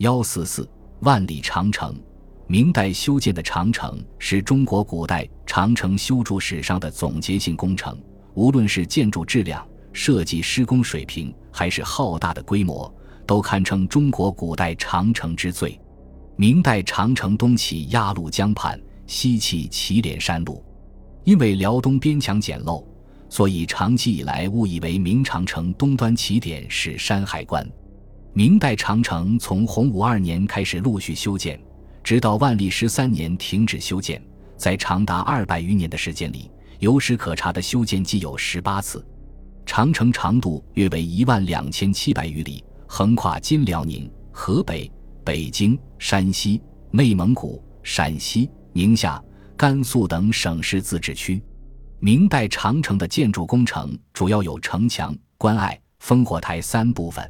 144万里长城。明代修建的长城是中国古代长城修筑史上的总结性工程，无论是建筑质量、设计施工水平，还是浩大的规模，都堪称中国古代长城之最。明代长城东起鸭绿江畔，西起祁连山路。因为辽东边墙简陋，所以长期以来误以为明长城东端起点是山海关。明代长城从洪武2年开始陆续修建，直到万历13年停止修建，在长达200余年的时间里，有史可查的修建既有18次。长城长度约为12700余里，横跨今辽宁、河北、北京、山西、内蒙古、陕西、宁夏、甘肃等省市自治区。明代长城的建筑工程主要有城墙、关隘、烽火台3部分。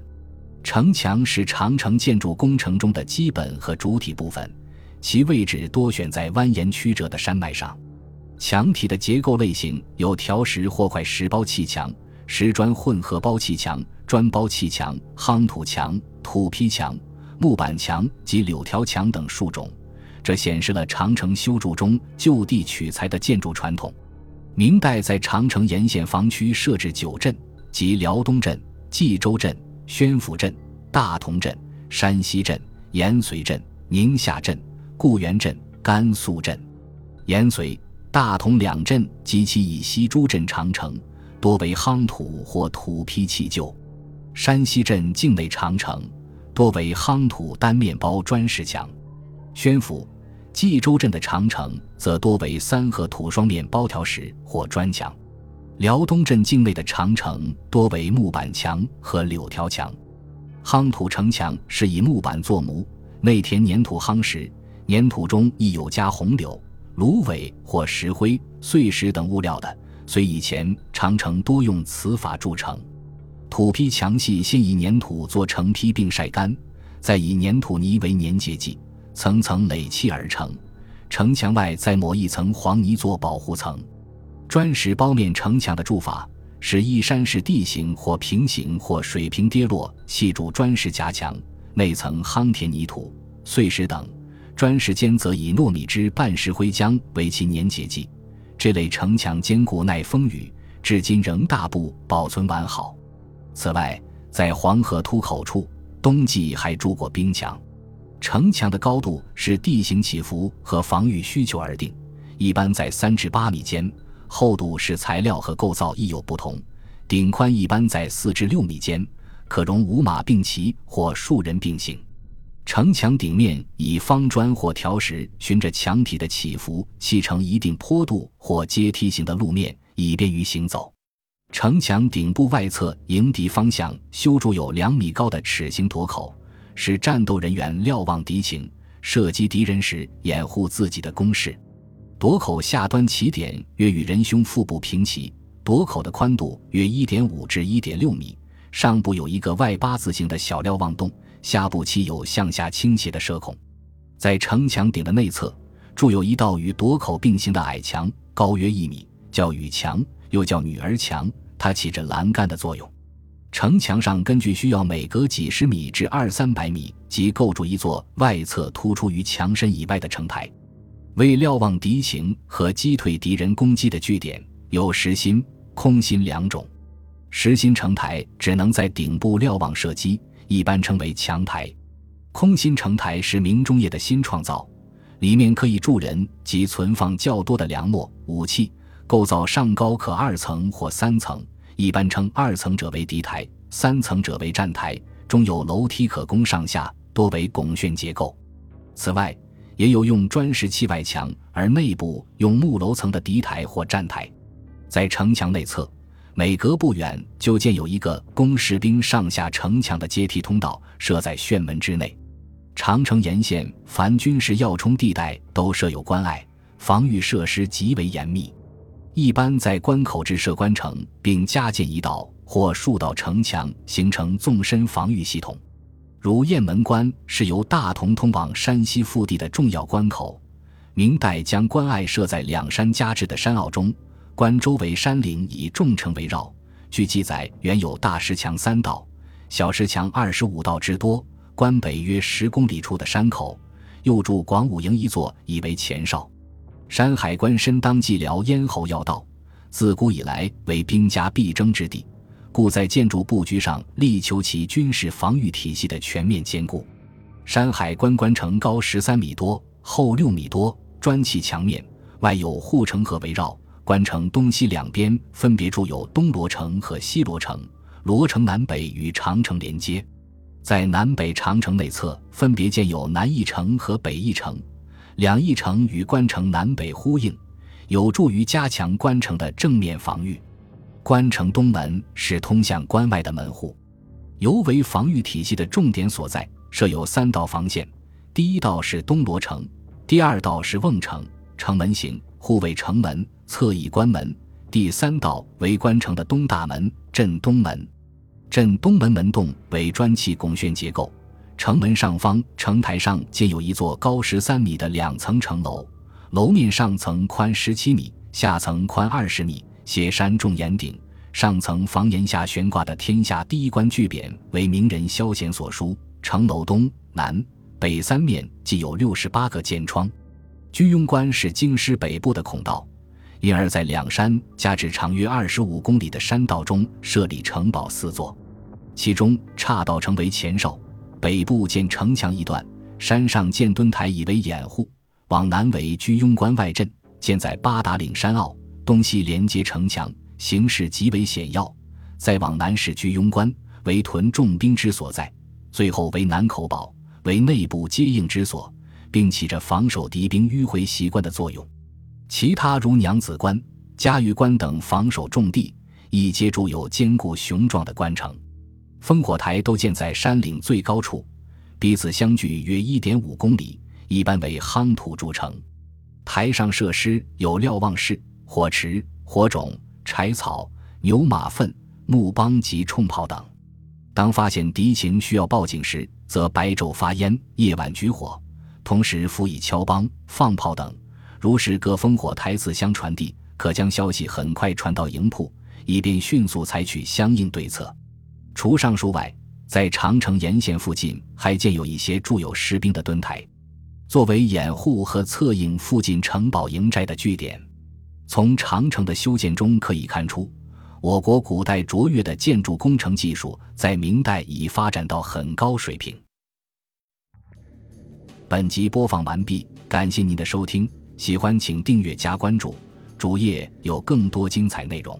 城墙是长城建筑工程中的基本和主体部分，其位置多选在蜿蜒曲折的山脉上。墙体的结构类型有条石或块石包砌墙、石砖混合包砌墙、砖包砌墙、夯土墙、土坯墙、木板墙及柳条墙等数种，这显示了长城修筑中就地取材的建筑传统。明代在长城沿线防区设置9镇，即辽东镇、冀州镇、宣府镇、大同镇、山西镇、延绥镇、宁夏镇、固原镇、甘肃镇。延绥、大同2镇及其以西诸镇长城多为夯土或土坯砌就。山西镇境内长城多为夯土单面包砖石墙。宣府、冀州镇的长城则多为三合土双面包条石或砖墙。辽东镇境内的长城多为木板墙和柳条墙。夯土城墙是以木板做模，内填粘土夯实，粘土中亦有加红柳、芦苇或石灰、碎石等物料的，所以以前长城多用此法筑城。土坯墙系先以粘土做成坯并晒干，再以粘土泥为粘结剂，层层垒砌而成，城墙外再抹一层黄泥做保护层。砖石包面城墙的筑法是依山势地形或平行或水平跌落砌筑砖石夹墙，内层夯填泥土、碎石等，砖石间则以糯米汁拌石灰浆为其粘结剂。这类城墙坚固耐风雨，至今仍大部保存完好。此外，在黄河突口处冬季还筑过冰墙。城墙的高度是地形起伏和防御需求而定，一般在3至8米间，厚度是材料和构造亦有不同，顶宽一般在4至6米间，可容5马并骑或数人并行。城墙顶面以方砖或条石循着墙体的起伏砌成一定坡度或阶梯形的路面，以便于行走。城墙顶部外侧迎敌方向修筑有2米高的齿形垛口，使战斗人员瞭望敌情，射击敌人时掩护自己的攻势。垛口下端起点约与人胸腹部平齐，垛口的宽度约 1.5 至 1.6 米，上部有一个Y8字形的小瞭望洞，下部砌有向下倾斜的射孔。在城墙顶的内侧筑有一道与垛口并行的矮墙，高约1米，叫雨墙，又叫女儿墙，它起着栏杆的作用。城墙上根据需要每隔几十米至200-300米即构筑一座外侧突出于墙身以外的城台，为瞭望敌情和击退敌人攻击的据点，有实心、空心2种。实心城台只能在顶部瞭望射击，一般称为墙台。空心城台是明中叶的新创造，里面可以住人及存放较多的粮秣、武器，构造上高可2层或3层，一般称2层者为敌台，3层者为战台，中有楼梯可供上下，多为拱券结构。此外，也有用砖石砌外墙而内部用木楼层的敌台或站台。在城墙内侧每隔不远就建有一个供士兵上下城墙的阶梯通道，设在舷门之内。长城沿线凡军事要冲地带都设有关隘，防御设施极为严密，一般在关口置设关城，并加建一道或数道城墙，形成纵深防御系统。如雁门关是由大同通往山西腹地的重要关口，明代将关隘设在两山夹峙的山坳中，关周围山岭以重城围绕。据记载，原有大石墙3道、小石墙25道之多，关北约10公里处的山口，又驻广武营一座，以为前哨。山海关身当蓟辽咽喉要道，自古以来为兵家必争之地，故在建筑布局上力求其军事防御体系的全面兼顾。山海关关城高13米多，厚6米多，砖砌墙面，外有护城河围绕。关城东西两边分别筑有东罗城和西罗城，罗城南北与长城连接。在南北长城内侧分别建有南翼城和北翼城，两翼城与关城南北呼应，有助于加强关城的正面防御。关城东门是通向关外的门户，尤为防御体系的重点所在，设有3道防线，第一道是东罗城，第二道是瓮城，城门形，护卫城门，侧翼关门，第三道为关城的东大门，镇东门。镇东门门洞为砖砌拱券结构，城门上方城台上建有一座高13米的2层城楼，楼面上层宽17米，下层宽20米，斜山重檐顶，上层房檐下悬挂的天下第一关巨匾为名人萧显所书。城楼东南北3面即有68个箭窗。居庸关是京师北部的孔道，因而在两山加至长约25公里的山道中设立城堡4座，其中岔道城为前哨，北部建城墙一段，山上建墩台以为掩护，往南为居庸关外镇，建在八达岭山坳，东西连接城墙，形势极为险要。再往南是居庸关，为屯重兵之所在，最后为南口堡，为内部接应之所，并起着防守敌兵迂回袭关的作用。其他如娘子关、嘉峪关等防守重地，亦皆筑有坚固雄壮的关城。烽火台都建在山岭最高处，彼此相距约 1.5 公里，一般为夯土筑成。台上设施有瞭望室、火池、火种、柴草、牛马粪、木梆及冲炮等。当发现敌情需要报警时，则白昼发烟，夜晚举火，同时辅以敲梆、放炮等。如是各烽火台自相传递，可将消息很快传到营铺，以便迅速采取相应对策。除上述外，在长城沿线附近还建有一些驻有士兵的墩台，作为掩护和策应附近城堡营寨的据点。从长城的修建中可以看出，我国古代卓越的建筑工程技术在明代已发展到很高水平。本集播放完毕，感谢您的收听。喜欢请订阅加关注，主页有更多精彩内容。